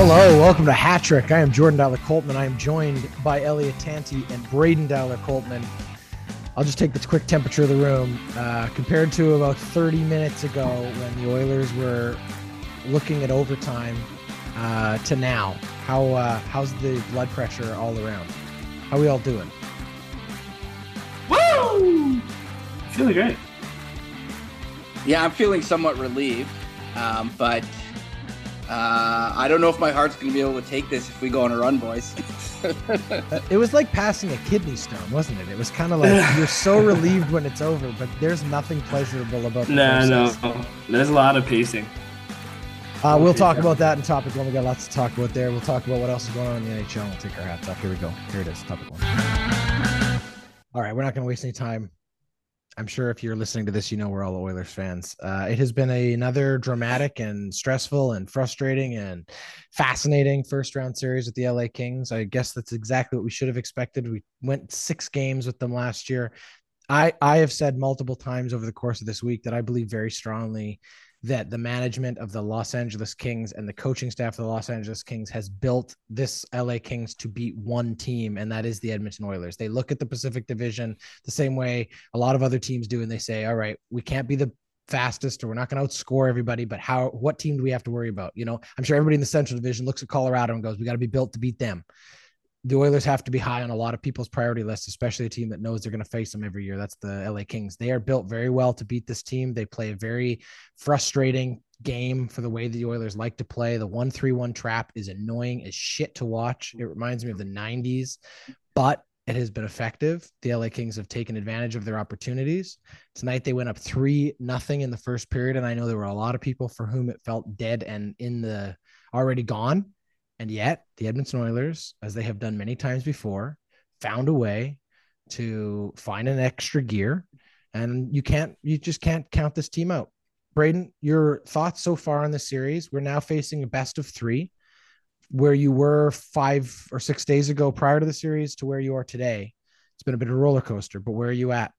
Hello, welcome to Hat Trick. I am Jordan Dollar Coltman. I am joined by Elliot Tanti and Braden Dollar Coltman. I'll just take the quick temperature of the room. Compared to about 30 minutes ago when the Oilers were looking at overtime to now, how's the blood pressure all around? How are we all doing? Woo! Feeling great. Yeah, I'm feeling somewhat relieved, but... I don't know if my heart's going to be able to take this if we go on a run, boys. It was like passing a kidney stone, wasn't it? It was kind of like you're so relieved when it's over, but there's nothing pleasurable about it. No. There's a lot of pacing. We'll talk about that in topic one. We got lots to talk about there. We'll talk about what else is going on in the NHL. We'll take our hats off. Here we go. Here it is, topic one. All right, we're not going to waste any time. I'm sure if you're listening to this, you know we're all Oilers fans. It has been another dramatic and stressful and frustrating and fascinating first-round series with the LA Kings. I guess that's exactly what we should have expected. We went 6 games with them last year. I have said multiple times over the course of this week that I believe very strongly that the management of the Los Angeles Kings and the coaching staff of the Los Angeles Kings has built this LA Kings to beat one team, and that is the Edmonton Oilers. They look at the Pacific Division the same way a lot of other teams do, and they say, all right, we can't be the fastest or we're not going to outscore everybody, but what team do we have to worry about? You know, I'm sure everybody in the Central Division looks at Colorado and goes, we got to be built to beat them. The Oilers have to be high on a lot of people's priority list, especially a team that knows they're going to face them every year. That's the LA Kings. They are built very well to beat this team. They play a very frustrating game for the way the Oilers like to play. The 1-3-1 trap is annoying as shit to watch. It reminds me of the 90s, but it has been effective. The LA Kings have taken advantage of their opportunities. Tonight they went up 3-0 in the first period, and I know there were a lot of people for whom it felt dead and already gone. And yet the Edmonton Oilers, as they have done many times before, found a way to find an extra gear, and you just can't count this team out. Braden, your thoughts so far on the series? We're now facing a best of 3, where you were 5 or 6 days ago prior to the series to where you are today. It's been a bit of a roller coaster, but where are you at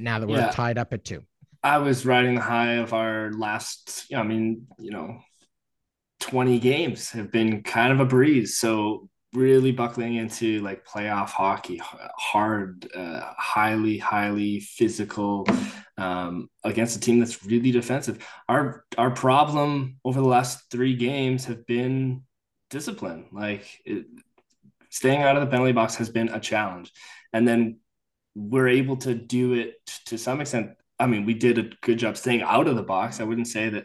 now that we're tied up at 2? I was riding the high of our last, 20 games have been kind of a breeze. So really buckling into like playoff hockey, hard, highly physical, against a team that's really defensive. Our problem over the last 3 games have been discipline. Staying out of the penalty box has been a challenge. And then we're able to do it to some extent. I mean, we did a good job staying out of the box. I wouldn't say that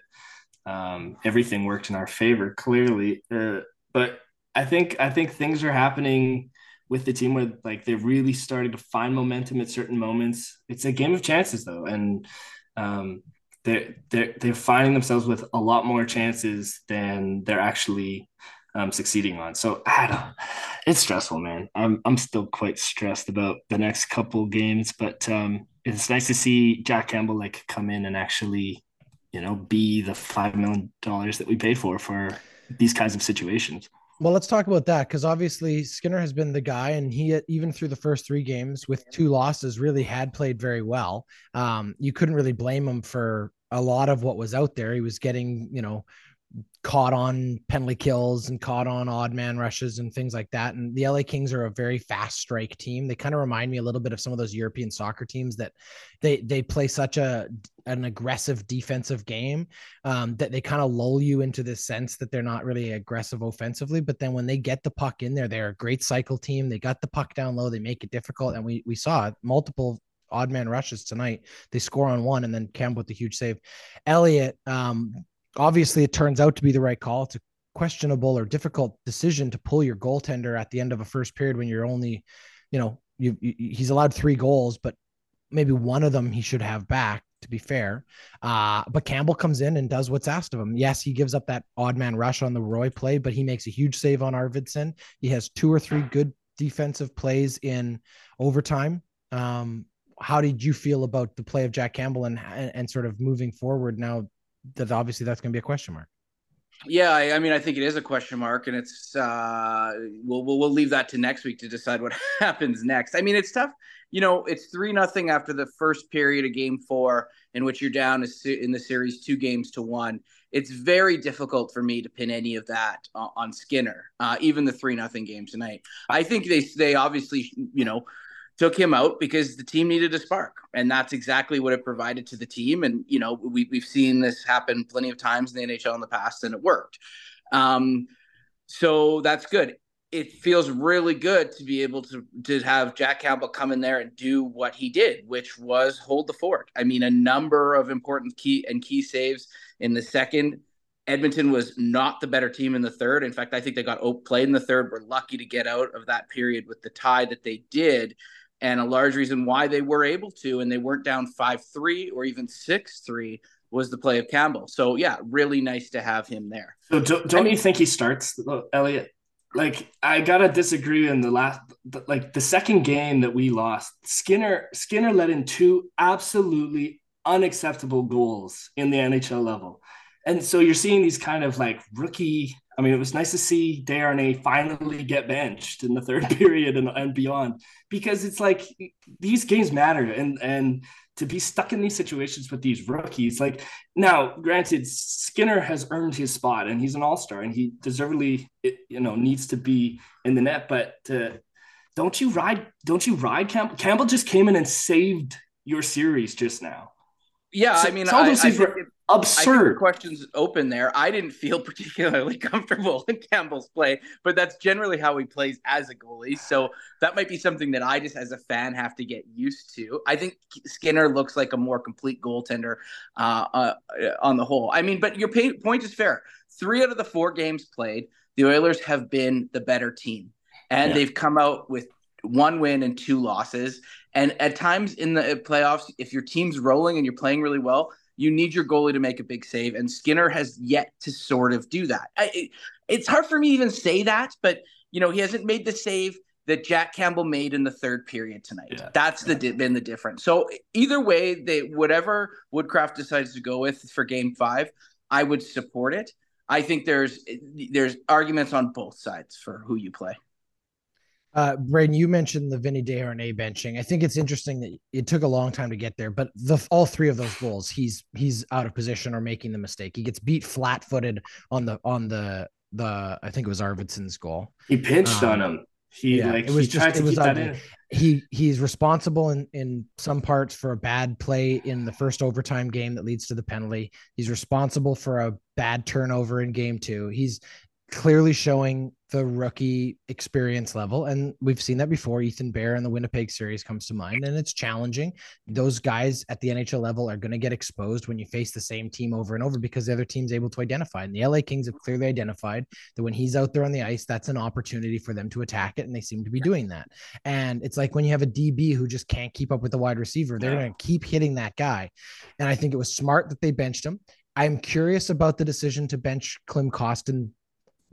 everything worked in our favor, clearly. But I think things are happening with the team where like they're really starting to find momentum at certain moments. It's a game of chances though. And they're finding themselves with a lot more chances than they're actually succeeding on. So it's stressful, man. I'm still quite stressed about the next couple games, but it's nice to see Jack Campbell come in and actually be the $5 million that we pay for these kinds of situations. Well, let's talk about that, because obviously Skinner has been the guy, and he, even through the first 3 games with 2 losses, really had played very well. You couldn't really blame him for a lot of what was out there. He was getting, caught on penalty kills and caught on odd man rushes and things like that. And the LA Kings are a very fast strike team. They kind of remind me a little bit of some of those European soccer teams that they play such an aggressive defensive game that they kind of lull you into this sense that they're not really aggressive offensively. But then when they get the puck in there, they're a great cycle team. They got the puck down low. They make it difficult. And we saw multiple odd man rushes tonight. They score on 1, and then Campbell with the huge save. Elliot, obviously, it turns out to be the right call. It's a questionable or difficult decision to pull your goaltender at the end of a first period when you're only, he's allowed 3 goals, but maybe one of them he should have back, to be fair. But Campbell comes in and does what's asked of him. Yes, he gives up that odd man rush on the Roy play, but he makes a huge save on Arvidsson. He has 2 or 3 good defensive plays in overtime. How did you feel about the play of Jack Campbell and sort of moving forward now? That obviously that's going to be a question mark. Yeah, I mean, I think it is a question mark, and it's we'll leave that to next week to decide what happens next. I mean, it's tough. You know, it's 3-0 after the first period of Game 4, in which you're down in the series 2-1. It's very difficult for me to pin any of that on Skinner, even the 3-0 game tonight. I think they obviously, you know, took him out because the team needed a spark, and that's exactly what it provided to the team. And, you know, we've seen this happen plenty of times in the NHL in the past, and it worked. So that's good. It feels really good to be able to have Jack Campbell come in there and do what he did, which was hold the fort. I mean, a number of important key saves in the second. Edmonton was not the better team in the third. In fact, I think they got outplayed in the third. We're lucky to get out of that period with the tie that they did. And a large reason why they were able to, and they weren't down 5-3 or even 6-3, was the play of Campbell. So, yeah, really nice to have him there. So don't you think he starts, Elliot? Like, I got to disagree in the second game that we lost. Skinner let in two absolutely unacceptable goals in the NHL level. And so you're seeing these kind of like rookie. I mean, it was nice to see Desharnais finally get benched in the third period and beyond, because it's like these games matter. And to be stuck in these situations with these rookies, like, now, granted, Skinner has earned his spot and he's an all-star and he deservedly, you know, needs to be in the net. But don't you ride Campbell? Campbell just came in and saved your series just now. Yeah, so, I mean, absurd. I think the question's open there. I didn't feel particularly comfortable in Campbell's play, but that's generally how he plays as a goalie. So that might be something that I just, as a fan, have to get used to. I think Skinner looks like a more complete goaltender on the whole. I mean, but your point is fair. 3 out of the 4 games played, the Oilers have been the better team, and they've come out with 1 win and 2 losses. And at times in the playoffs, if your team's rolling and you're playing really well, you need your goalie to make a big save, and Skinner has yet to sort of do that. It's hard for me to even say that, but, you know, he hasn't made the save that Jack Campbell made in the third period tonight. Yeah. That's been the difference. So either way, whatever Woodcroft decides to go with for Game 5, I would support it. I think there's arguments on both sides for who you play. Braden, you mentioned the Vinnie Desharnais benching. I think it's interesting that it took a long time to get there, but all 3 of those goals, he's out of position or making the mistake. He gets beat flat-footed on the I think it was Arvidsson's goal. He pinched on him. He tried to keep that in. He's responsible in some parts for a bad play in the first overtime game that leads to the penalty. He's responsible for a bad turnover in Game 2. He's clearly showing the rookie experience level. And we've seen that before. Ethan Bear in the Winnipeg series comes to mind, and it's challenging. Those guys at the NHL level are going to get exposed when you face the same team over and over, because the other team's able to identify. And the LA Kings have clearly identified that when he's out there on the ice, that's an opportunity for them to attack it. And they seem to be doing that. And it's like when you have a DB who just can't keep up with the wide receiver, they're going to keep hitting that guy. And I think it was smart that they benched him. I'm curious about the decision to bench Klim Kostin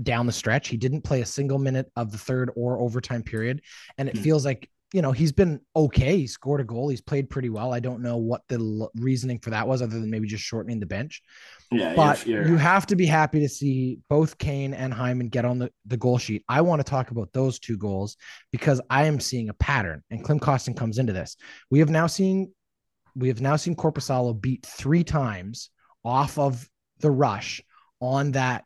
down the stretch. He didn't play a single minute of the third or overtime period. And it feels like, you know, he's been okay. He scored a goal. He's played pretty well. I don't know what the reasoning for that was, other than maybe just shortening the bench. Yeah, but you have to be happy to see both Kane and Hyman get on the goal sheet. I want to talk about those 2 goals, because I am seeing a pattern, and Klim Kostin comes into this. We have now seen Korpisalo beat 3 times off of the rush on that,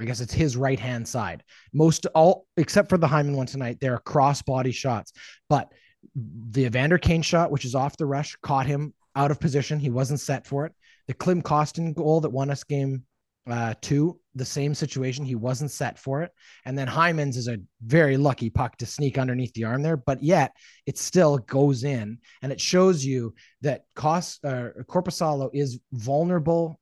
I guess it's his right-hand side. Most all, except for the Hyman one tonight, they're cross-body shots. But the Evander Kane shot, which is off the rush, caught him out of position. He wasn't set for it. The Klim Kostin goal that won us Game 2, the same situation. He wasn't set for it. And then Hyman's is a very lucky puck to sneak underneath the arm there, but yet it still goes in. And it shows you that Korpisalo is vulnerable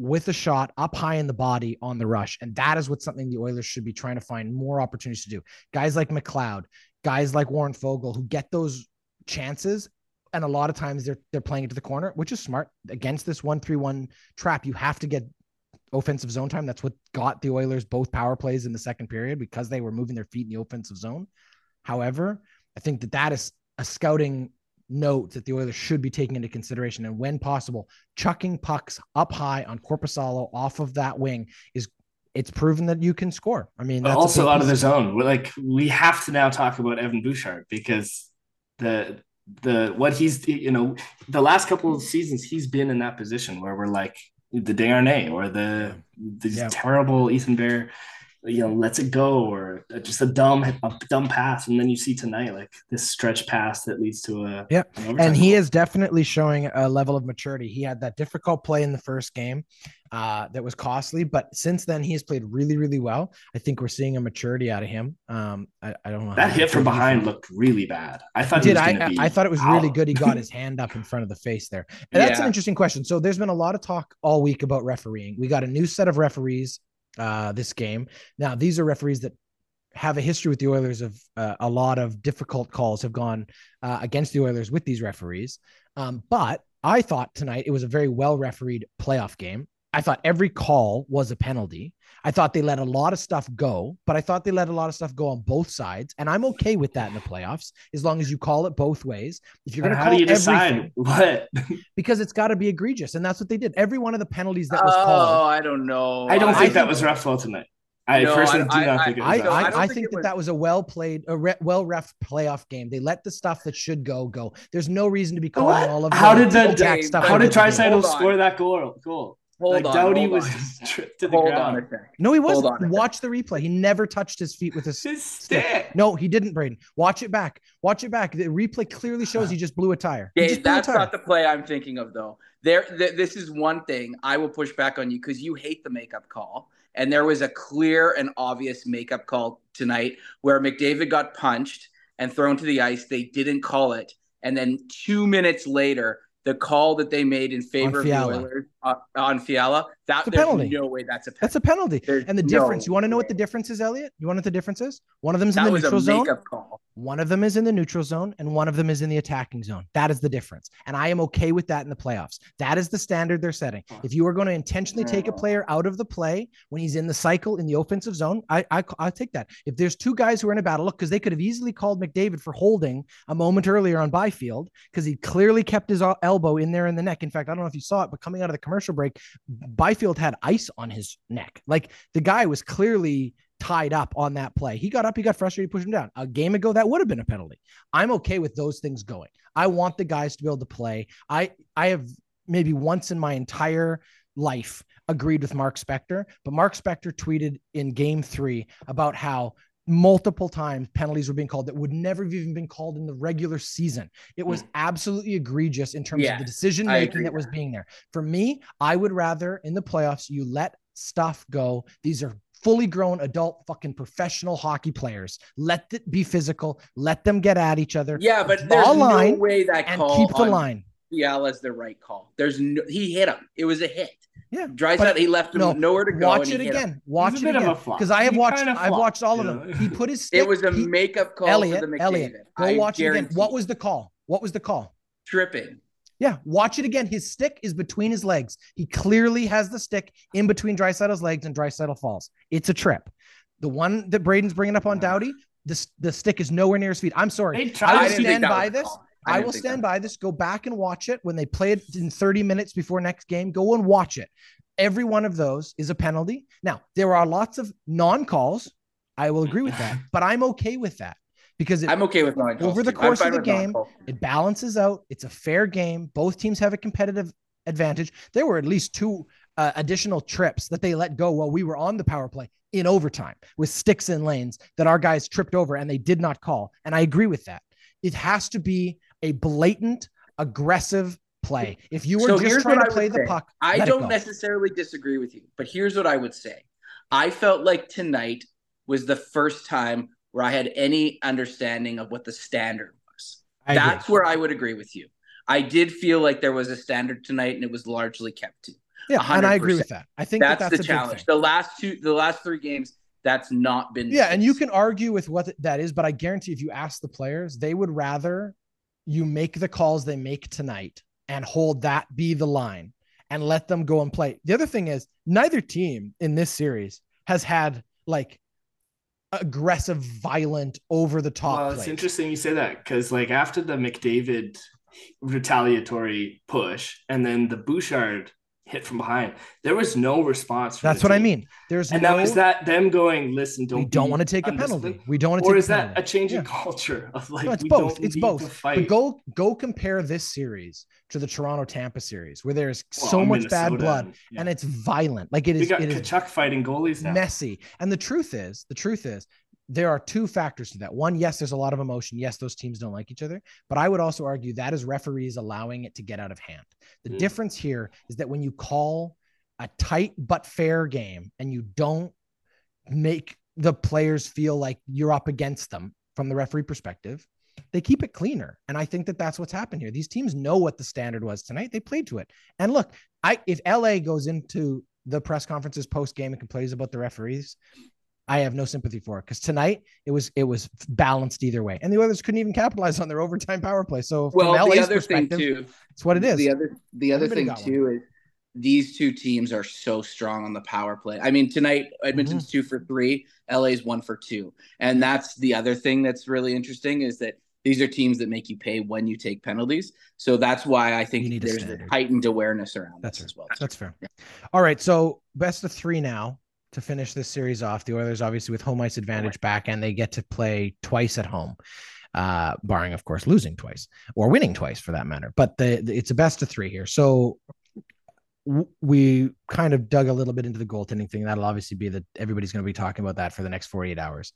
with a shot up high in the body on the rush. And that is what's something the Oilers should be trying to find more opportunities to do. Guys like McLeod, guys like Warren Fogle, who get those chances. And a lot of times they're playing it to the corner, which is smart against this 1-3-1 trap. You have to get offensive zone time. That's what got the Oilers both power plays in the second period, because they were moving their feet in the offensive zone. However, I think that is a scouting note that the Oilers should be taking into consideration, and when possible, chucking pucks up high on Korpisalo off of that wing is. It's proven that you can score. I mean, that's also out of the zone. We're like, we have to now talk about Evan Bouchard, because what he's, you know, the last couple of seasons he's been in that position where we're like the Desharnais or the terrible Ethan Bear, you know, lets it go, or just a dumb pass. And then you see tonight, like this stretch pass that leads to an overtime. And he is definitely showing a level of maturity. He had that difficult play in the first game that was costly, but since then he has played really, really well. I think we're seeing a maturity out of him. I don't know. That hit from behind looked really bad. I thought I thought it was really good. He got his hand up in front of the face there. And that's an interesting question. So there's been a lot of talk all week about refereeing. We got a new set of referees this game. Now, these are referees that have a history with the Oilers of a lot of difficult calls have gone against the Oilers with these referees. But I thought tonight it was a very well refereed playoff game. I thought every call was a penalty. I thought they let a lot of stuff go, but I thought they let a lot of stuff go on both sides. And I'm okay with that in the playoffs, as long as you call it both ways. If you're going to call everything, decide what? Because it's got to be egregious. And that's what they did. Every one of the penalties that was called. Oh, I don't know. I think that was refable tonight. I personally do not think that was a well-played, well-ref playoff game. They let the stuff that should go. There's no reason to be calling all of How did Drysdale score that goal? Doughty was tripped to the ground. No, he wasn't. Watch the replay. He never touched his feet with his stick. No, he didn't, Braden. Watch it back. The replay clearly shows he just blew a tire. Yeah, that's not the play I'm thinking of, though. This is one thing I will push back on you, because you hate the makeup call. And there was a clear and obvious makeup call tonight where McDavid got punched and thrown to the ice. They didn't call it. And then 2 minutes later, the call that they made in favor of the Oilers on Fiala, there's no way that's a penalty. That's a penalty. You want to know what the difference is, Elliot? You want to know what the difference is? One of them is in the neutral zone. One of them is in the neutral zone, and one of them is in the attacking zone. That is the difference. And I am okay with that in the playoffs. That is the standard they're setting. If you are going to intentionally take a player out of the play when he's in the cycle in the offensive zone, I'll take that. If there's two guys who are in a battle, look, because they could have easily called McDavid for holding a moment earlier on Byfield, because he clearly kept his elbow in there in the neck. In fact, I don't know if you saw it, but coming out of the commercial break, Byfield had ice on his neck. Like, the guy was clearly tied up on that play. He got up, he got frustrated, pushed him down. A game ago, that would have been a penalty. I'm okay with those things going. I want the guys to be able to play. I have maybe once in my entire life agreed with Mark Spector, but Mark Spector tweeted in Game 3 about how multiple times penalties were being called that would never have even been called in the regular season. It was absolutely egregious in terms of the decision-making that was being there. For me, I would rather in the playoffs, you let stuff go. These are fully grown adult fucking professional hockey players. Let it be physical. Let them get at each other. Yeah, but there's no way that call keep the line. Fiala's the right call. He hit him. It was a hit. Yeah, Drysdale. He left him nowhere to go. Watch it again. Watch it again. Because I have watched. I've watched all of them. He put his stick. It was a makeup call. Elliot. Go watch it again. What was the call? Tripping. Yeah, watch it again. His stick is between his legs. He clearly has the stick in between Drysdale's legs, and Drysdale falls. It's a trip. The one that Braden's bringing up on Doughty, the stick is nowhere near his feet. I'm sorry. I will stand by this. I will stand by this. Go back and watch it when they play it in 30 minutes before next game. Go and watch it. Every one of those is a penalty. Now, there are lots of non-calls. I will agree with that, but I'm okay with that, because I'm okay with non-calls. Over the course of the game, it balances out. It's a fair game. Both teams have a competitive advantage. There were at least two additional trips that they let go while we were on the power play in overtime with sticks in lanes that our guys tripped over and they did not call. And I agree with that. It has to be a blatant, aggressive play. If you were just trying to play the puck, I don't necessarily disagree with you, but here's what I would say. I felt like tonight was the first time where I had any understanding of what the standard was. That's where I would agree with you. I did feel like there was a standard tonight, and it was largely kept to. Yeah, 100%. And I agree with that. I think that's the challenge. The last three games, that's not been. Yeah, and you can argue with what that is, but I guarantee if you ask the players, they would rather you make the calls they make tonight and hold that be the line and let them go and play. The other thing is, neither team in this series has had like aggressive, violent, over the top. Well, it's interesting you say that, because like after the McDavid retaliatory push, and then the Bouchard hit from behind. There was no response. That's what I mean. Now is that them going, listen, we don't want to take a penalty. We don't want to take a penalty. Or is that a change in culture of like, no, it's both. It's both. But go compare this series to the Toronto Tampa series where there's so much bad blood and it's violent. Like it is. We got Kachuk fighting goalies now. Messy. And the truth is, there are two factors to that. One, yes, there's a lot of emotion. Yes, those teams don't like each other. But I would also argue that is referees allowing it to get out of hand. The difference here is that when you call a tight but fair game and you don't make the players feel like you're up against them from the referee perspective, they keep it cleaner. And I think that that's what's happened here. These teams know what the standard was tonight. They played to it. And look, if LA goes into the press conferences post-game and complains about the referees, I have no sympathy for it, because tonight it was balanced either way, and the Oilers couldn't even capitalize on their overtime power play. So, from LA's perspective, thing too, it's what it is. The other thing too is these two teams are so strong on the power play. I mean, tonight Edmonton's 2 for 3, LA's 1 for 2, and that's the other thing that's really interesting is that these are teams that make you pay when you take penalties. So that's why I think there's a heightened awareness around this as well. That's fair. Yeah. All right, so best of three now. To finish this series off, the Oilers obviously with home ice advantage back, and they get to play twice at home, barring, of course, losing twice or winning twice for that matter. But it's a best of three here. So we kind of dug a little bit into the goaltending thing. That'll obviously be that everybody's going to be talking about that for the next 48 hours.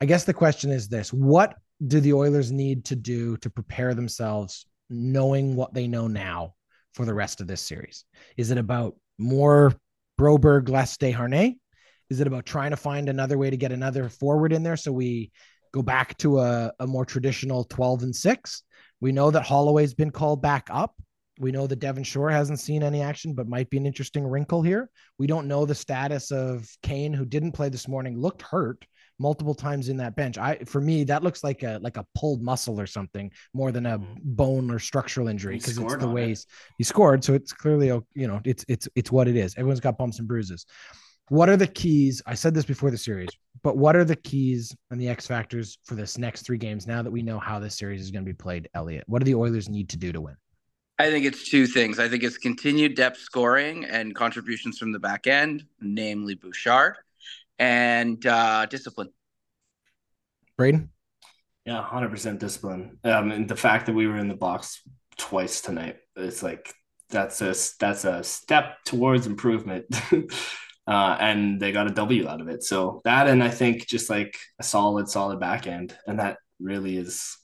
I guess the question is this: what do the Oilers need to do to prepare themselves, knowing what they know now, for the rest of this series? Is it about more Broberg, less Desharnais? Is it about trying to find another way to get another forward in there so we go back to a more traditional 12-6? We know that Holloway's been called back up. We know that Devon Shore hasn't seen any action, but might be an interesting wrinkle here. We don't know the status of Kane, who didn't play this morning, looked hurt multiple times in that bench. For me, that looks like a pulled muscle or something more than a bone or structural injury, because it's the ways he scored. So it's clearly, it's what it is. Everyone's got bumps and bruises. What are the keys? I said this before the series, but what are the keys and the X factors for this next three games? Now that we know how this series is going to be played, Elliot, what do the Oilers need to do to win? I think it's two things. I think it's continued depth scoring and contributions from the back end, namely Bouchard, and discipline. Braden? Yeah, 100% discipline. And the fact that we were in the box twice tonight, it's like that's a step towards improvement. And they got a W out of it. So that, and I think just like a solid back end, and that really is,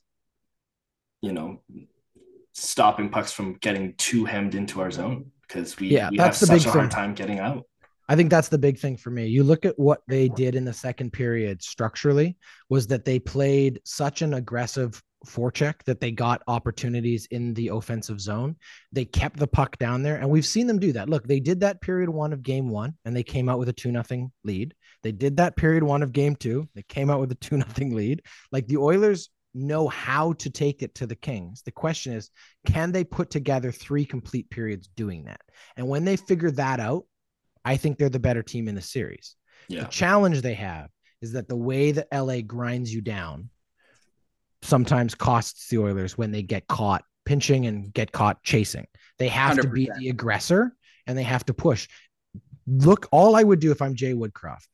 stopping pucks from getting too hemmed into our zone, because we have such a hard time getting out. I think that's the big thing for me. You look at what they did in the second period structurally, was that they played such an aggressive forecheck that they got opportunities in the offensive zone. They kept the puck down there, and we've seen them do that. Look, they did that period one of game one, and they came out with a 2-0 lead. They did that period one of game two. They came out with a 2-0 lead. Like, the Oilers know how to take it to the Kings. The question is, can they put together three complete periods doing that? And when they figure that out, I think they're the better team in the series. Yeah. The challenge they have is that the way that LA grinds you down sometimes costs the Oilers when they get caught pinching and get caught chasing. They have 100%. To be the aggressor, and they have to push. Look, all I would do if I'm Jay Woodcroft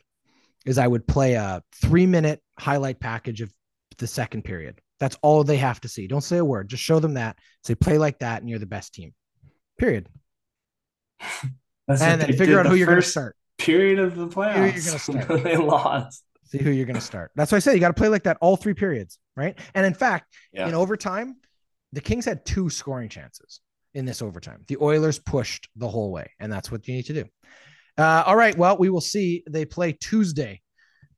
is I would play a 3-minute highlight package of the second period. That's all they have to see. Don't say a word. Just show them that. Say, play like that, and you're the best team. Period. That's and then figure out who you're going to start. Period of the playoffs. Who you're going to start. They lost. See who you're going to start. That's why I say you got to play like that all three periods, right? And in fact, in overtime, the Kings had 2 scoring chances in this overtime. The Oilers pushed the whole way, and that's what you need to do. All right, well, we will see. They play Tuesday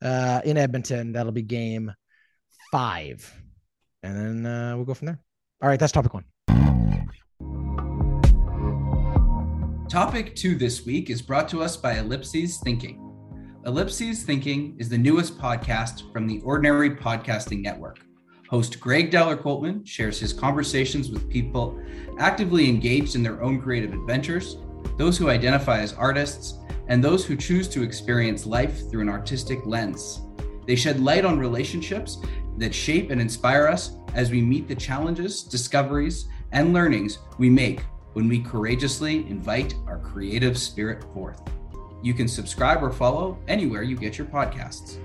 in Edmonton. That'll be game 5. And then we'll go from there. All right, that's topic 1. Topic 2 this week is brought to us by Ellipses Thinking. Ellipses Thinking is the newest podcast from the Ordinary Podcasting Network. Host Greg Dollar Coltman shares his conversations with people actively engaged in their own creative adventures, those who identify as artists, and those who choose to experience life through an artistic lens. They shed light on relationships that shape and inspire us as we meet the challenges, discoveries, and learnings we make when we courageously invite our creative spirit forth. You can subscribe or follow anywhere you get your podcasts.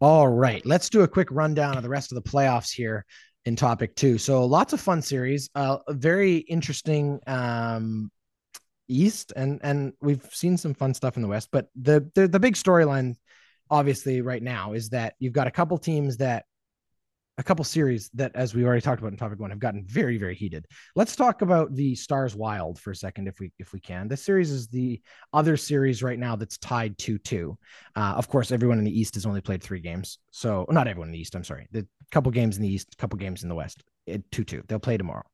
All right, let's do a quick rundown of the rest of the playoffs here in topic two. So lots of fun series, a very interesting East, and we've seen some fun stuff in the West, but the big storyline obviously right now is that you've got a couple series that, as we already talked about in topic one, have gotten very, very heated. Let's talk about the Stars Wild for a second, if we can. This series is the other series right now that's tied 2-2. Of course, everyone in the East has only played 3 games. So not everyone in the East, I'm sorry. The couple games in the East, couple games in the West. 2-2. They'll play tomorrow.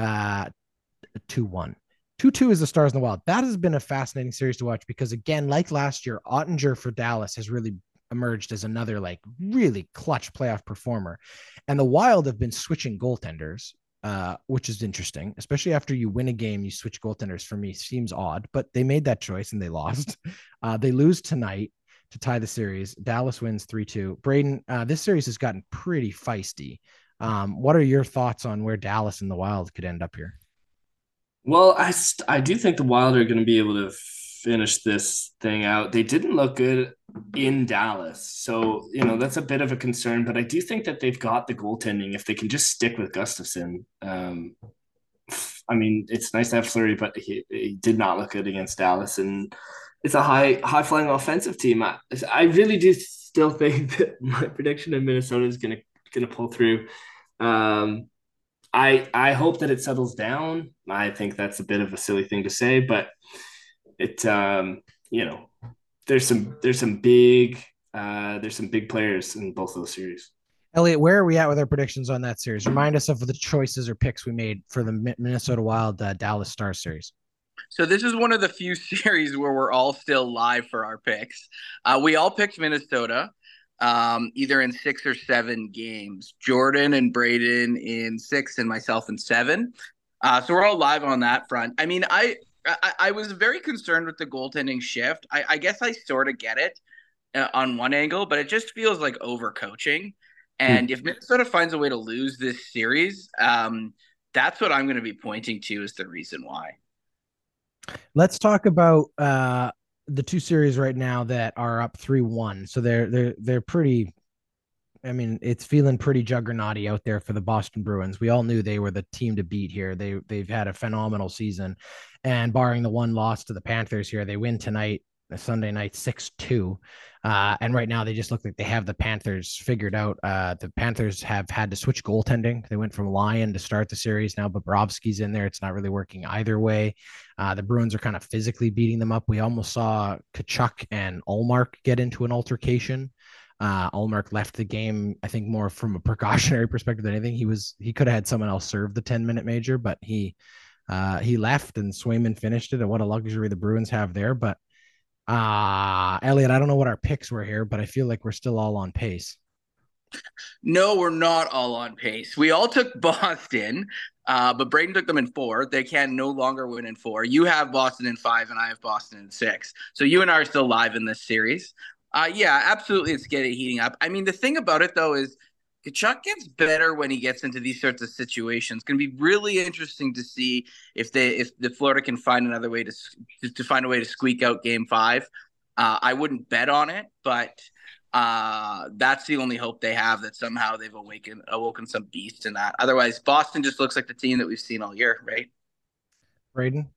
2-1. 2-2 is the Stars in the Wild. That has been a fascinating series to watch because, again, like last year, Ottinger for Dallas has really emerged as another really clutch playoff performer, and the Wild have been switching goaltenders, which is interesting, especially after you win a game, you switch goaltenders. For me, seems odd, but they made that choice and they lost. They lose tonight to tie the series. Dallas wins 3-2. Braden, this series has gotten pretty feisty. What are your thoughts on where Dallas and the Wild could end up here? Well, I do think the Wild are going to be able to finish this thing out. They didn't look good in Dallas, so that's a bit of a concern, but I do think that they've got the goaltending if they can just stick with Gustafsson. I mean, it's nice to have Fleury, but he did not look good against Dallas, and it's a high-flying offensive team. I really do still think that my prediction in Minnesota is gonna pull through. I hope that it settles down. I think that's a bit of a silly thing to say, but it, there's some big players in both those series. Elliot, where are we at with our predictions on that series? Remind us of the choices or picks we made for the Minnesota Wild Dallas Stars series. So this is one of the few series where we're all still live for our picks. We all picked Minnesota, either in 6 or 7 games. Jordan and Braden in 6 and myself in 7. So we're all live on that front. I mean, I was very concerned with the goaltending shift. I guess I sort of get it on one angle, but it just feels like overcoaching. And if Minnesota finds a way to lose this series, that's what I'm going to be pointing to as the reason why. Let's talk about the two series right now that are up 3-1. So they're pretty. I mean, it's feeling pretty juggernauty out there for the Boston Bruins. We all knew they were the team to beat here. They've had a phenomenal season, and barring the one loss to the Panthers here, they win tonight, Sunday night, 6-2. And right now they just look like they have the Panthers figured out. The Panthers have had to switch goaltending. They went from Lyon to start the series. Now Bobrovsky's in there. It's not really working either way. The Bruins are kind of physically beating them up. We almost saw Kachuk and Ullmark get into an altercation. Ullmark left the game, I think, more from a precautionary perspective than anything. He could have had someone else serve the 10-minute major, but he left, and Swayman finished it. And what a luxury the Bruins have there. But Elliot, I don't know what our picks were here, but I feel like we're still all on pace. No, we're not all on pace. We all took Boston, but Braden took them in 4. They can no longer win in 4. You have Boston in 5, and I have Boston in 6. So you and I are still live in this series. Yeah, absolutely. It's getting heating up. I mean, the thing about it, though, is Kachuk gets better when he gets into these sorts of situations. It's going to be really interesting to see if Florida can find another way to find a way to squeak out Game 5. I wouldn't bet on it, but that's the only hope they have, that somehow they've awoken some beast in that. Otherwise, Boston just looks like the team that we've seen all year, right? Braden?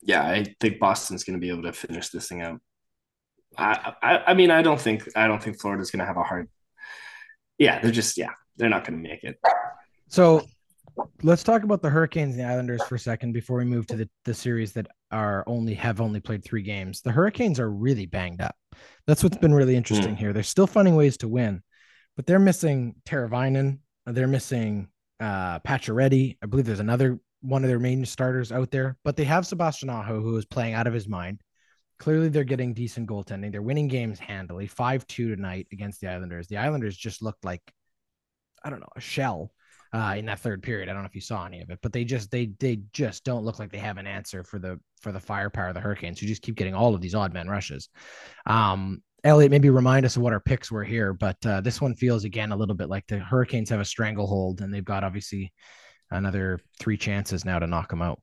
Yeah, I think Boston's going to be able to finish this thing out. I mean, I don't think Florida's going to have a hard. Yeah, they're not going to make it. So let's talk about the Hurricanes and the Islanders for a second before we move to the series that have only played 3 games. The Hurricanes are really banged up. That's what's been really interesting here. They're still finding ways to win, but they're missing Teravainen. They're missing Pacioretty. I believe there's another one of their main starters out there, but they have Sebastian Aho, who is playing out of his mind. Clearly, they're getting decent goaltending. They're winning games handily, 5-2 tonight against the Islanders. The Islanders just looked like, I don't know, a shell in that third period. I don't know if you saw any of it, but they just don't look like they have an answer for the firepower of the Hurricanes, who just keep getting all of these odd man rushes. Elliot, maybe remind us of what our picks were here, but this one feels again a little bit like the Hurricanes have a stranglehold, and they've got obviously another three chances now to knock them out.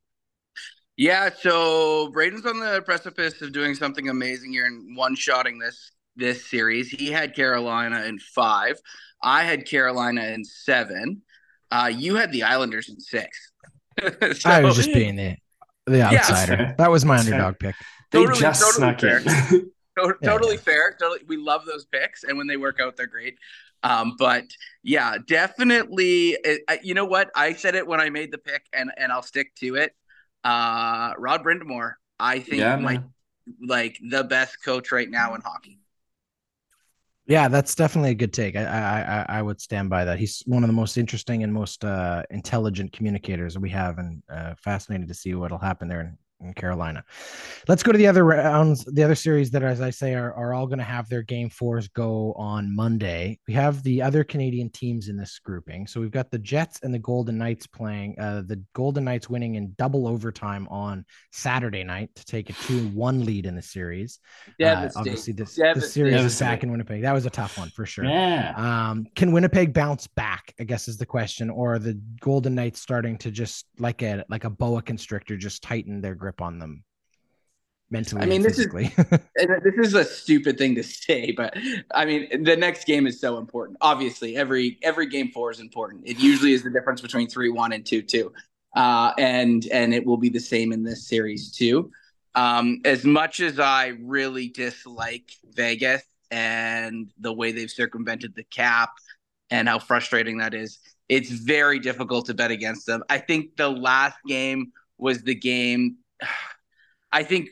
Yeah, so Braden's on the precipice of doing something amazing here and one-shotting this series. He had Carolina in 5. I had Carolina in 7. You had the Islanders in 6. So, I was just being the outsider. Yeah. That was my underdog pick. They just snuck in. Totally fair. Totally, we love those picks, and when they work out, they're great. But yeah, definitely. You know what? I said it when I made the pick, and I'll stick to it. Rod Brindamore, I think, like the best coach right now in hockey. Yeah, that's definitely a good take. I would stand by that. He's one of the most interesting and most intelligent communicators we have, and fascinated to see what'll happen there in Carolina. Let's go to the other rounds, the other series that, as I say, are all going to have their game fours go on Monday. We have the other Canadian teams in this grouping. So we've got the Jets and the Golden Knights playing, the Golden Knights winning in double overtime on Saturday night to take a 2-1 lead in the series. Obviously this series is back in Winnipeg. That was a tough one for sure. Yeah. Can Winnipeg bounce back, I guess, is the question, or are the Golden Knights starting to just like a boa constrictor, just tighten their grip on them mentally? I mean, this is a stupid thing to say, but I mean, the next game is so important. Obviously, every game four is important. It usually is the difference between 3-1 and 2-2, and it will be the same in this series too. As much as I really dislike Vegas and the way they've circumvented the cap and how frustrating that is, it's very difficult to bet against them. I think the last game was the game. I think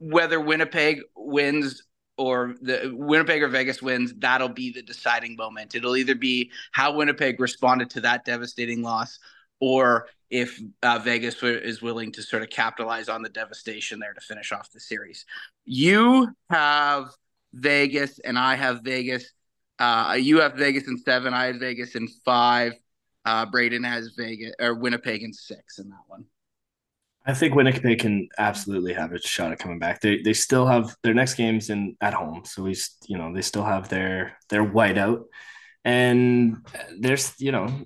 whether Winnipeg wins or Winnipeg or Vegas wins, that'll be the deciding moment. It'll either be how Winnipeg responded to that devastating loss, or if Vegas is willing to sort of capitalize on the devastation there to finish off the series. You have Vegas, and I have Vegas. You have Vegas in 7. I have Vegas in 5. Braden has Vegas or Winnipeg in 6 in that one. I think Winnipeg can absolutely have a shot at coming back. They still have their next games at home, so they still have their whiteout, and there's don't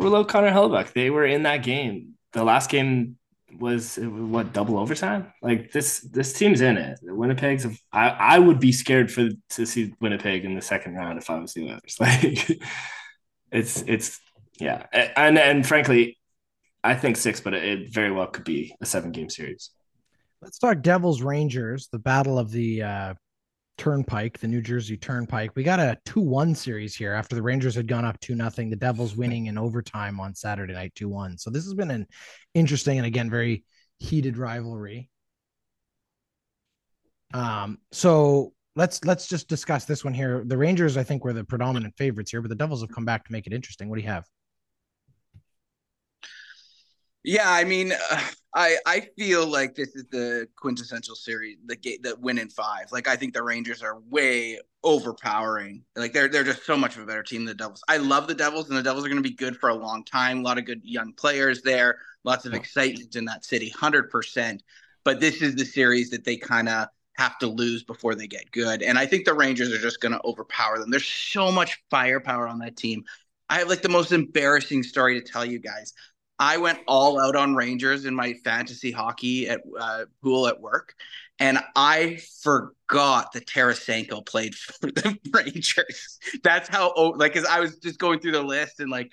rule out Connor Hellebuyck. They were in that game. The last game was double overtime. Like this team's in it. Winnipeg's. I would be scared to see Winnipeg in the second round if I was the Oilers. Like it's yeah, and frankly, I think 6, but it very well could be a 7-game series. Let's talk Devils Rangers, the battle of the Turnpike, the New Jersey Turnpike. We got a 2-1 series here after the Rangers had gone up 2-0. The Devils winning in overtime on Saturday night 2-1. So this has been an interesting and, again, very heated rivalry. So let's just discuss this one here. The Rangers, I think, were the predominant favorites here, but the Devils have come back to make it interesting. What do you have? Yeah, I mean, I feel like this is the quintessential series, the win in 5. Like, I think the Rangers are way overpowering. Like, they're just so much of a better team than the Devils. I love the Devils, and the Devils are going to be good for a long time. A lot of good young players there. Lots of excitement in that city, 100%. But this is the series that they kind of have to lose before they get good. And I think the Rangers are just going to overpower them. There's so much firepower on that team. I have, like, the most embarrassing story to tell you guys. I went all out on Rangers in my fantasy hockey at pool at work, and I forgot that Tarasenko played for the Rangers. That's how, because I was just going through the list and like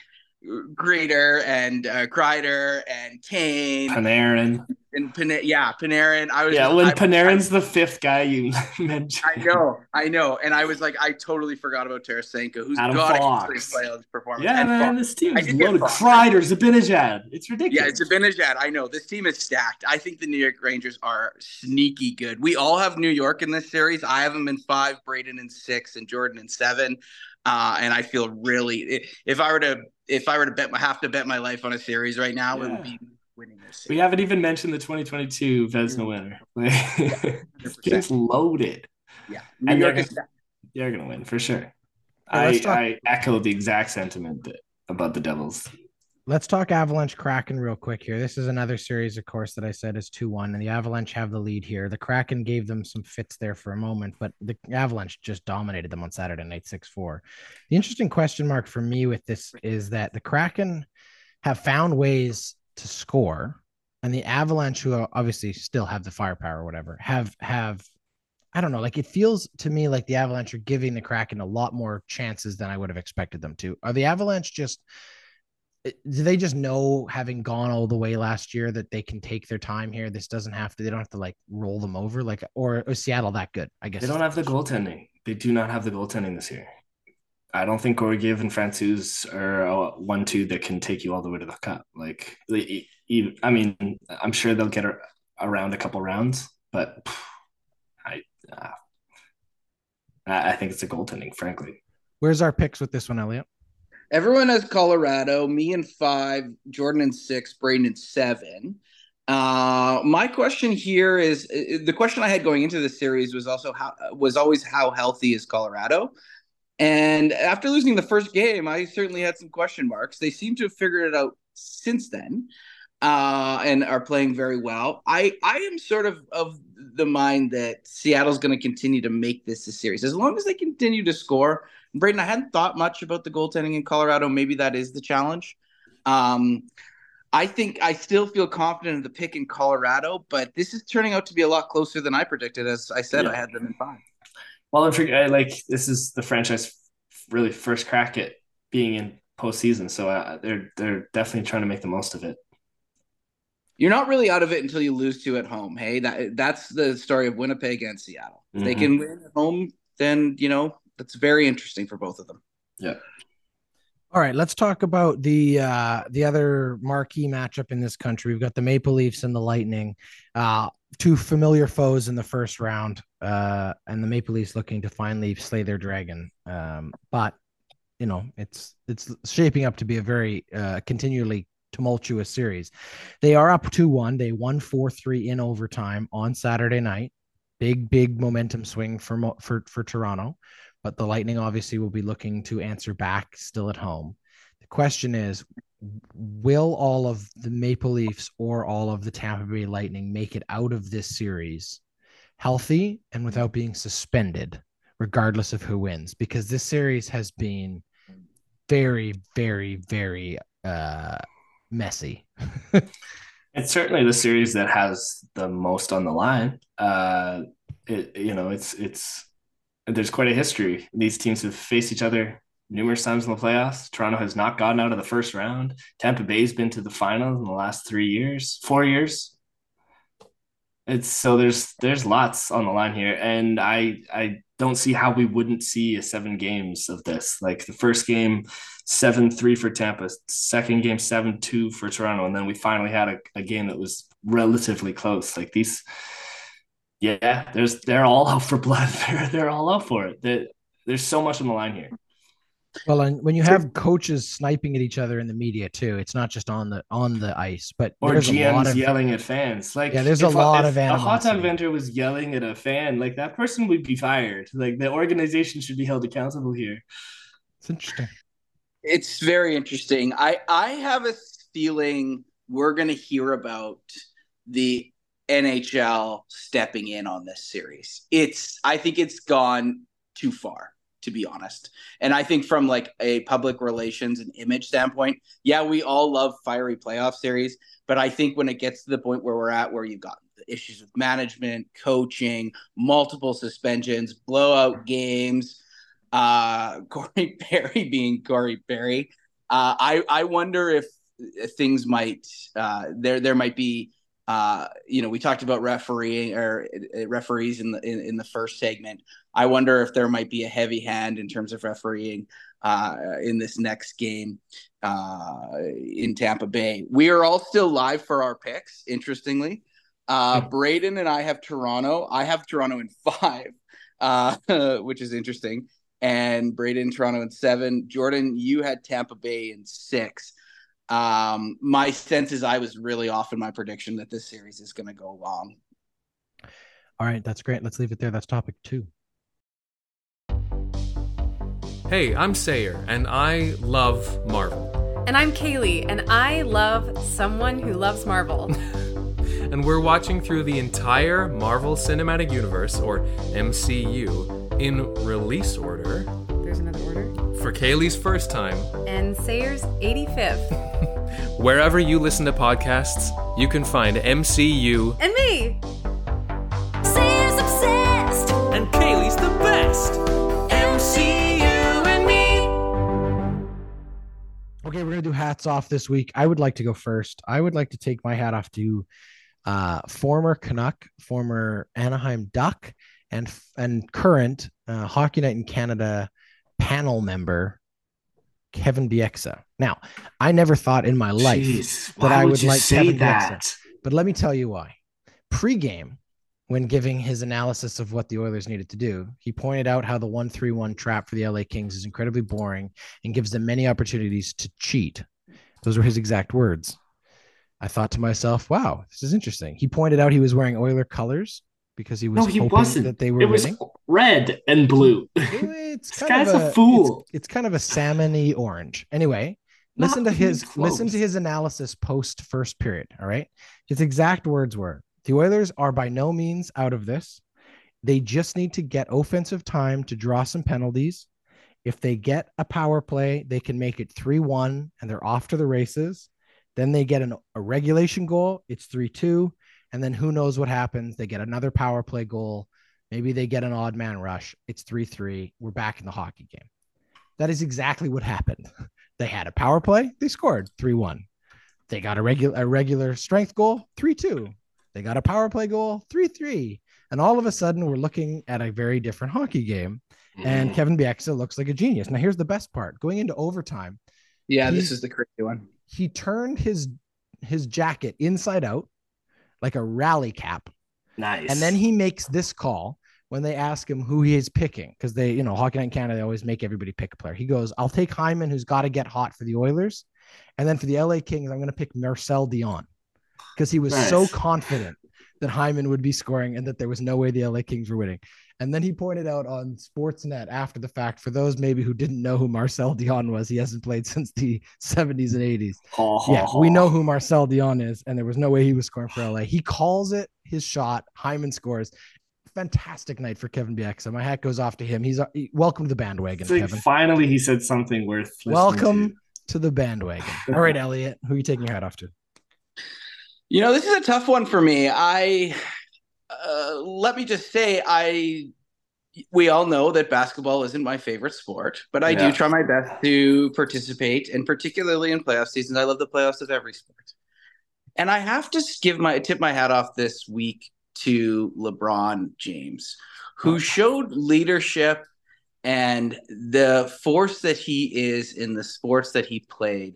Greider and Kreider and Kane, Panarin, and Panarin. I was Panarin's the 5th guy you mentioned. I know, and I was like, I totally forgot about Tarasenko, who's got a playoff performance. Yeah, and man, this team is loaded. Kreider, Zibanejad, it's ridiculous. Yeah, Zibanejad. I know this team is stacked. I think the New York Rangers are sneaky good. We all have New York in this series. I have them in 5, Braden in 6, and Jordan in 7. And I feel really, if I were to bet my life on a series right now, It would be winning this series. We haven't even mentioned the 2022 Vezina winner. This game's loaded. Yeah, and they're going to win for sure. Hey, I echo the exact sentiment about the Devils. Let's talk Avalanche Kraken real quick here. This is another series, of course, that I said is 2-1, and the Avalanche have the lead here. The Kraken gave them some fits there for a moment, but the Avalanche just dominated them on Saturday night, 6-4. The interesting question mark for me with this is that the Kraken have found ways to score, and the Avalanche, who obviously still have the firepower or whatever, have I don't know, like it feels to me like the Avalanche are giving the Kraken a lot more chances than I would have expected them to. Are the Avalanche just... do they just know, having gone all the way last year, that they can take their time here? This doesn't have to, they don't have to like roll them over, like, or is Seattle that good? I guess they don't have the goaltending. They do not have the goaltending this year. I don't think Gorgiev and Francouz are a 1-2 that can take you all the way to the cup. Like, I mean, I'm sure they'll get around a couple rounds, but I think it's the goaltending, frankly. Where's our picks with this one, Elliot? Everyone has Colorado, me in 5, Jordan in 6, Braden in 7. My question here is, the question I had going into this series was also how healthy is Colorado? And after losing the first game, I certainly had some question marks. They seem to have figured it out since then and are playing very well. I am sort of the mind that Seattle's going to continue to make this a series. As long as they continue to score. Braden, I hadn't thought much about the goaltending in Colorado. Maybe that is the challenge. I think I still feel confident in the pick in Colorado, but this is turning out to be a lot closer than I predicted. As I said, yeah. I had them in 5. Well, this is the franchise really first crack at being in postseason, so they're definitely trying to make the most of it. You're not really out of it until you lose 2 at home. Hey, that's the story of Winnipeg and Seattle. If they can win at home, then that's very interesting for both of them. Yeah. All right, let's talk about the other marquee matchup in this country. We've got the Maple Leafs and the Lightning, two familiar foes in the first round, and the Maple Leafs looking to finally slay their dragon. But it's shaping up to be a very continually tumultuous series. They are up 2-1. They won 4-3 in overtime on Saturday night. Big momentum swing for Toronto. But the Lightning obviously will be looking to answer back still at home. The question is, will all of the Maple Leafs or all of the Tampa Bay Lightning make it out of this series healthy and without being suspended, regardless of who wins? Because this series has been very, very, very messy. It's certainly the series that has the most on the line. There's quite a history. These teams have faced each other numerous times in the playoffs. Toronto has not gotten out of the first round. Tampa Bay's been to the finals in the last 4 years. So there's lots on the line here. And I don't see how we wouldn't see 7 games of this. Like the first game, 7-3 for Tampa, second game, 7-2 for Toronto. And then we finally had a game that was relatively close. Like these, yeah, they're all out for blood. They're all out for it. There's so much on the line here. Well, and when you have coaches sniping at each other in the media too, it's not just on the ice, but or GMs yelling at fans. Like, yeah, there's a lot of animosity. A hot dog vendor was yelling at a fan, like that person would be fired. Like the organization should be held accountable here. It's interesting. It's very interesting. I have a feeling we're going to hear about the NHL stepping in on this series. I think it's gone too far, to be honest. And I think from like a public relations and image standpoint, yeah, we all love fiery playoff series, but I think when it gets to the point where we're at, where you've got the issues with management, coaching, multiple suspensions, blowout games, Corey Perry being Corey Perry, I wonder if things might there might be. We talked about refereeing or referees in the first segment. I wonder if there might be a heavy hand in terms of refereeing in this next game in Tampa Bay. We are all still live for our picks, interestingly. Braden and I have Toronto. I have Toronto in 5, which is interesting. And Braden, Toronto in 7. Jordan, you had Tampa Bay in 6. My sense is I was really off in my prediction that this series is going to go long. All right, that's great. Let's leave it there. That's topic 2. Hey, I'm Sayer, and I love Marvel. And I'm Kaylee, and I love someone who loves Marvel. And we're watching through the entire Marvel Cinematic Universe, or MCU, in release order. There's another order. For Kaylee's first time. And Sayer's 85th. Wherever you listen to podcasts, you can find MCU. And me! Sayer's obsessed! And Kaylee's the best! MCU and me! Okay, we're going to do hats off this week. I would like to go first. I would like to take my hat off to former Canuck, former Anaheim Duck, and current Hockey Night in Canada panel member, Kevin Bieksa. Now, I never thought in my life that I would like Kevin Bieksa, but let me tell you why. Pre-game, when giving his analysis of what the Oilers needed to do, he pointed out how the 1-3-1 trap for the LA Kings is incredibly boring and gives them many opportunities to cheat. Those were his exact words. I thought to myself, wow, this is interesting. He pointed out he was wearing Oiler colors because he was hoping that they were winning. It was red and blue. This guy's a fool. It's kind of a salmon-y orange. Anyway, listen to his analysis post first period, all right? His exact words were, the Oilers are by no means out of this. They just need to get offensive time to draw some penalties. If they get a power play, they can make it 3-1 and they're off to the races. Then they get a regulation goal. It's 3-2. And then who knows what happens. They get another power play goal. Maybe they get an odd man rush. It's 3-3. We're back in the hockey game. That is exactly what happened. They had a power play. They scored 3-1. They got a regular strength goal, 3-2. They got a power play goal, 3-3. And all of a sudden, we're looking at a very different hockey game. And Kevin Bieksa looks like a genius. Now, here's the best part. Going into overtime. Yeah, this is the crazy one. He turned his jacket inside out like a rally cap. Nice. And then he makes this call when they ask him who he is picking. Because they, Hockey Night in Canada, they always make everybody pick a player. He goes, I'll take Hyman, who's got to get hot for the Oilers. And then for the LA Kings, I'm going to pick Marcel Dion. Because he was so confident that Hyman would be scoring and that there was no way the LA Kings were winning. And then he pointed out on Sportsnet after the fact, for those maybe who didn't know who Marcel Dion was, he hasn't played since the 70s and 80s. Yeah, we know who Marcel Dion is, and there was no way he was scoring for LA. He calls it his shot. Hyman scores. Fantastic night for Kevin Bieksa. My hat goes off to him. He's welcome to the bandwagon, Kevin. Finally, he said something worth listening to the bandwagon. All right, Elliot, who are you taking your hat off to? This is a tough one for me. Let me just say, we all know that basketball isn't my favorite sport, but I do try my best to participate, and particularly in playoff seasons. I love the playoffs of every sport. And I have to tip my hat off this week to LeBron James, who showed leadership and the force that he is in the sports that he played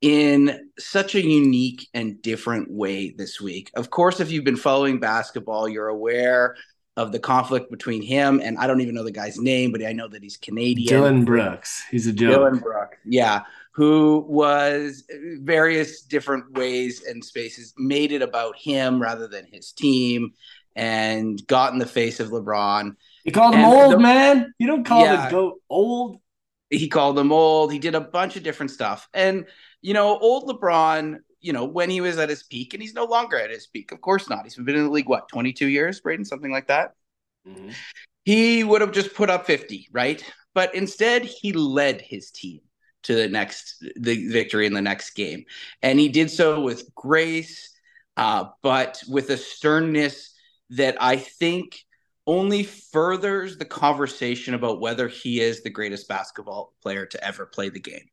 in such a unique and different way this week. Of course, if you've been following basketball, you're aware of the conflict between him and I don't even know the guy's name, but I know that he's Canadian. Dylan Brooks. He's a joke. Dylan Brooks, yeah, who was various different ways and spaces made it about him rather than his team and got in the face of LeBron. He called him old, man. You don't call the goat old. He called him old. He did a bunch of different stuff. And old LeBron, when he was at his peak, and he's no longer at his peak. Of course not. He's been in the league, 22 years, Braden, something like that? Mm-hmm. He would have just put up 50, right? But instead, he led his team to the victory in the next game. And he did so with grace, but with a sternness that I think only furthers the conversation about whether he is the greatest basketball player to ever play the game.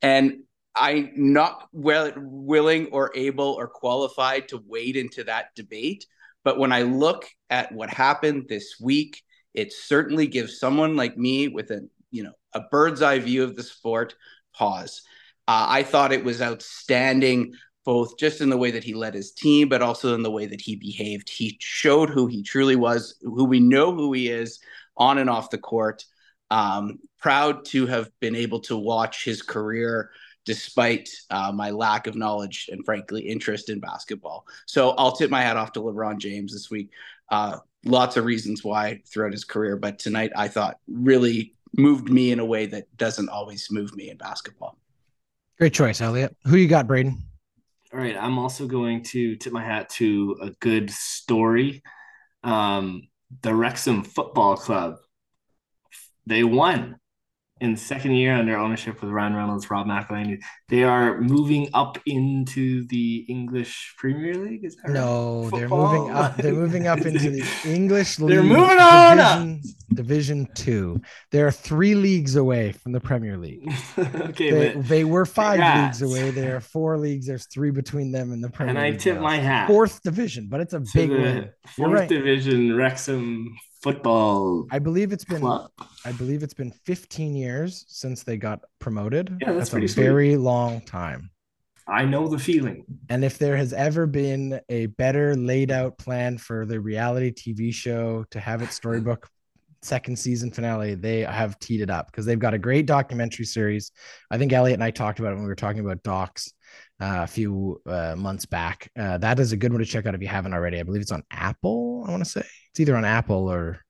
And I'm not willing or able or qualified to wade into that debate. But when I look at what happened this week, it certainly gives someone like me with a bird's eye view of the sport pause. I thought it was outstanding, both just in the way that he led his team, but also in the way that he behaved. He showed who he truly was, who we know who he is on and off the court. Proud to have been able to watch his career despite my lack of knowledge and, frankly, interest in basketball. So I'll tip my hat off to LeBron James this week. Lots of reasons why throughout his career, but tonight I thought really moved me in a way that doesn't always move me in basketball. Great choice, Elliot. Who you got, Braden? All right, I'm also going to tip my hat to a good story. The Wrexham Football Club, they won in the second year under ownership with Ryan Reynolds, Rob McElhinney. They are moving up into the English Premier League. Is that right? They're moving up. They're moving up into the English League. They're moving on up. Division Two. They're 3 leagues away from the Premier League. Okay, they were 5 leagues away. They are 4 leagues. There's 3 between them and the Premier League. And I tip my hat. 4th division, but it's a big win. 4th division, Wrexham Football. I believe it's been 15 years since they got promoted. Yeah, that's a very long time. I know the feeling. And if there has ever been a better laid out plan for the reality TV show to have its storybook second season finale, they have teed it up because they've got a great documentary series. I think Elliot and I talked about it when we were talking about docs a few months back. That is a good one to check out if you haven't already. I believe it's on Apple. I want to say it's either on Apple or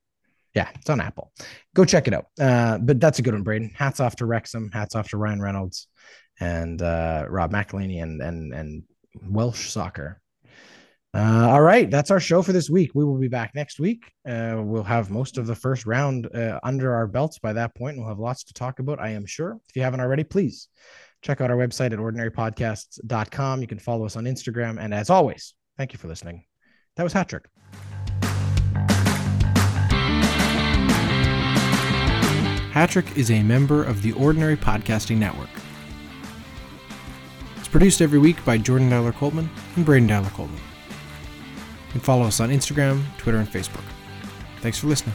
it's on Apple. Go check it out. But that's a good one, Braden. Hats off to Wrexham. Hats off to Ryan Reynolds and Rob McElhinney and Welsh soccer. All right, that's our show for this week. We will be back next week. We'll have most of the first round under our belts by that point. We'll have lots to talk about, I am sure. If you haven't already, please check out our website at ordinarypodcasts.com. You can follow us on Instagram. And as always, thank you for listening. That was Hat Trick. Hat Trick is a member of the Ordinary Podcasting Network. It's produced every week by Jordan Dollar Coltman and Braden Dollar Coltman. You can follow us on Instagram, Twitter, and Facebook. Thanks for listening.